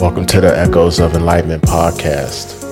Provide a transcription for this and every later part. Welcome to the Echoes of Enlightenment podcast.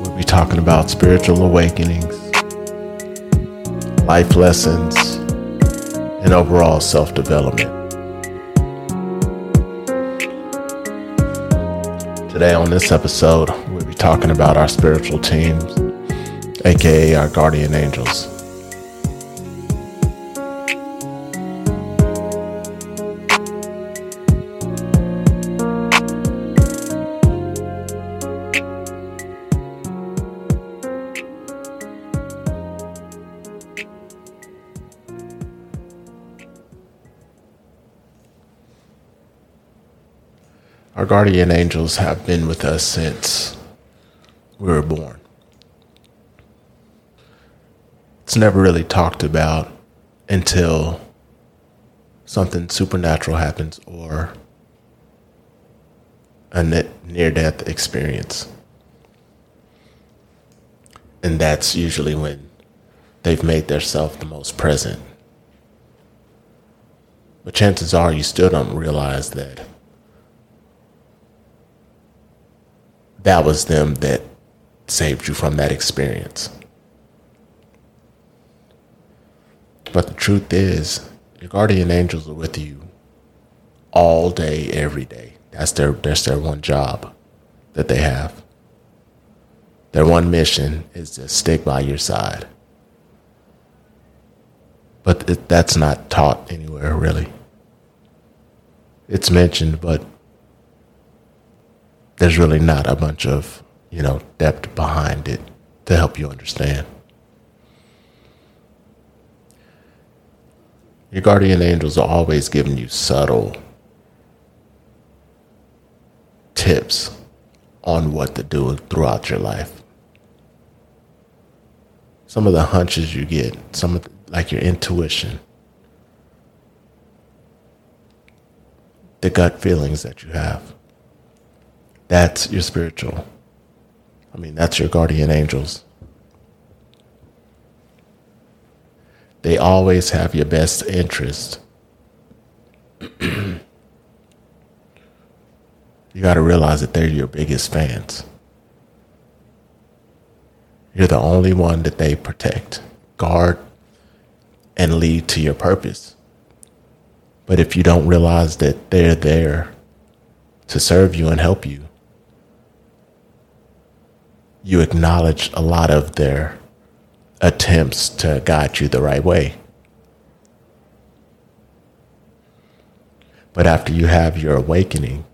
We'll be talking about spiritual awakenings, life lessons, and overall self-development. Today on this episode, we'll be talking about our spiritual teams, aka our guardian angels. Our guardian angels have been with us since we were born. It's never really talked about until something supernatural happens or a near-death experience. And that's usually when they've made themselves the most present. But chances are you still don't realize that that was them that saved you from that experience. But the truth is, your guardian angels are with you all day, every day. That's their one job that they have. Their one mission is to stick by your side. But that's not taught anywhere, really. It's mentioned, but there's really not a bunch of, depth behind it to help you understand. Your guardian angels are always giving you subtle tips on what to do throughout your life. Some of the hunches you get, like your intuition, the gut feelings that you have. That's your spiritual. That's your guardian angels. They always have your best interest. You got to realize that they're your biggest fans. You're the only one that they protect, guard, and lead to your purpose. But if you don't realize that they're there to serve you and help you, you acknowledge a lot of their attempts to guide you the right way. But after you have your awakening,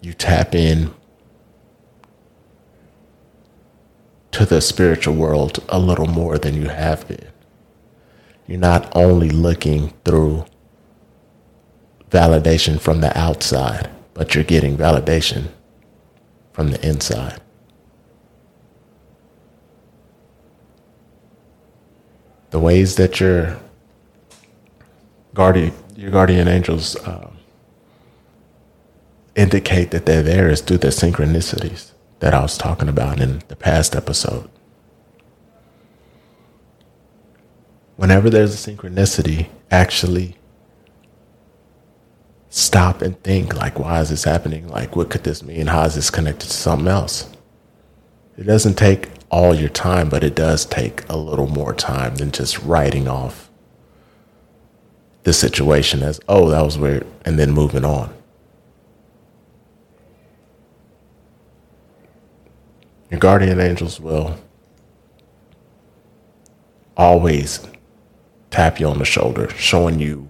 you tap in to the spiritual world a little more than you have been. You're not only looking through validation from the outside, but you're getting validation from the inside. The ways that your guardian angels indicate that they're there is through the synchronicities that I was talking about in the past episode. Whenever there's a synchronicity, actually stop and think, why is this happening? What could this mean? How is this connected to something else? It doesn't take all your time, but it does take a little more time than just writing off the situation as, oh, that was weird, and then moving on. Your guardian angels will always tap you on the shoulder, showing you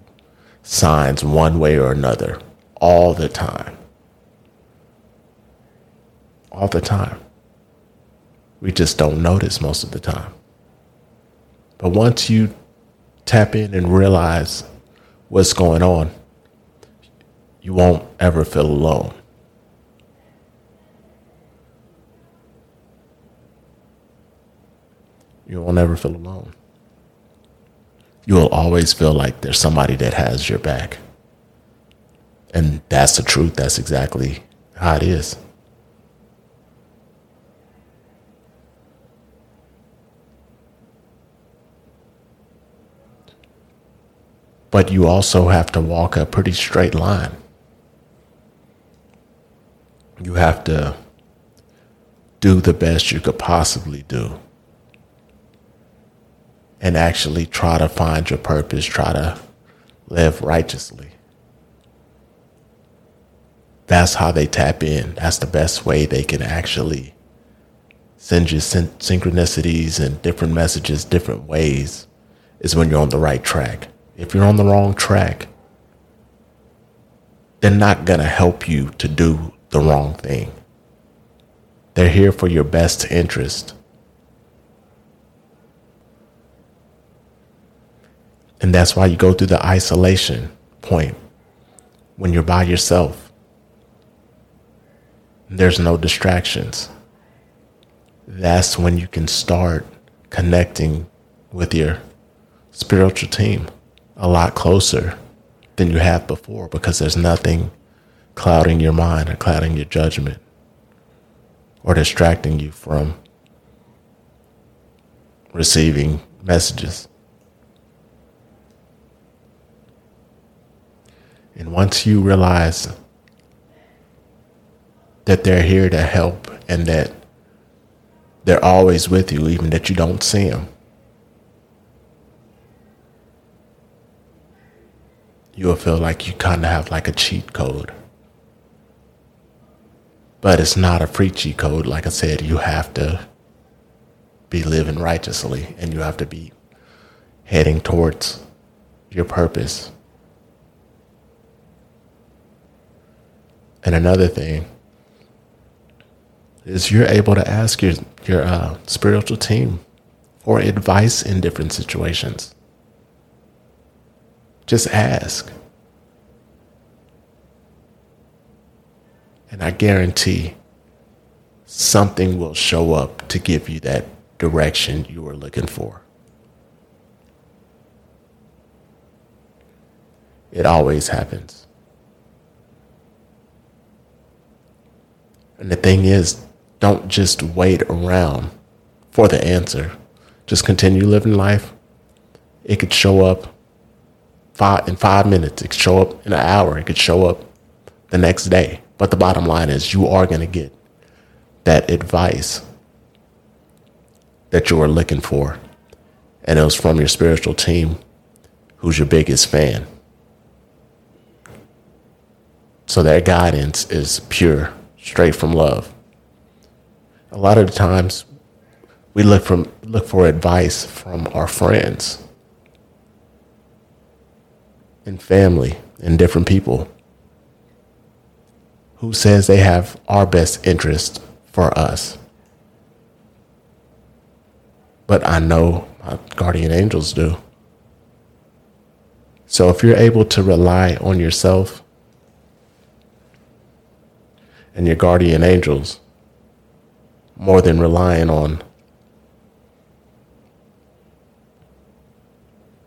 signs one way or another all the time. All the time. We just don't notice most of the time. But once you tap in and realize what's going on, you won't ever feel alone. You won't ever feel alone. You will always feel like there's somebody that has your back. And that's the truth. That's exactly how it is. but you also have to walk a pretty straight line. You have to do the best you could possibly do and actually try to find your purpose, try to live righteously. That's how they tap in. That's the best way they can actually send you synchronicities and different messages different ways, is when you're on the right track. If you're on the wrong track, they're not going to help you to do the wrong thing. They're here for your best interest. And that's why you go through the isolation point when you're by yourself. There's no distractions. That's when you can start connecting with your spiritual team a lot closer than you have before, because there's nothing clouding your mind or clouding your judgment or distracting you from receiving messages. And once you realize that they're here to help and that they're always with you, even that you don't see them, you'll feel like you kind of have like a cheat code. But it's not a free cheat code. Like I said, you have to be living righteously and you have to be heading towards your purpose. And another thing is you're able to ask your spiritual team for advice in different situations. Just ask. And I guarantee something will show up to give you that direction you are looking for. It always happens. And the thing is, don't just wait around for the answer. Just continue living life. It could show up in 5 minutes. It could show up in an hour. It could show up the next day. But the bottom line is you are going to get that advice that you are looking for. And it was from your spiritual team, who's your biggest fan. So their guidance is pure, straight from love. A lot of the times we look for advice from our friends and family and different people who says they have our best interest for us. But I know my guardian angels do. So if you're able to rely on yourself and your guardian angels more than relying on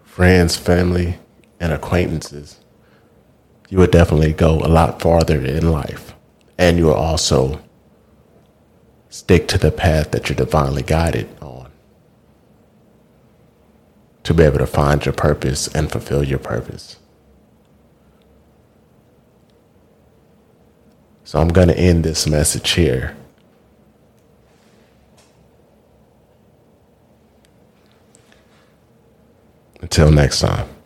friends, family, and acquaintances, you would definitely go a lot farther in life. And you will also stick to the path that you're divinely guided on to be able to find your purpose and fulfill your purpose. So I'm going to end this message here. Until next time.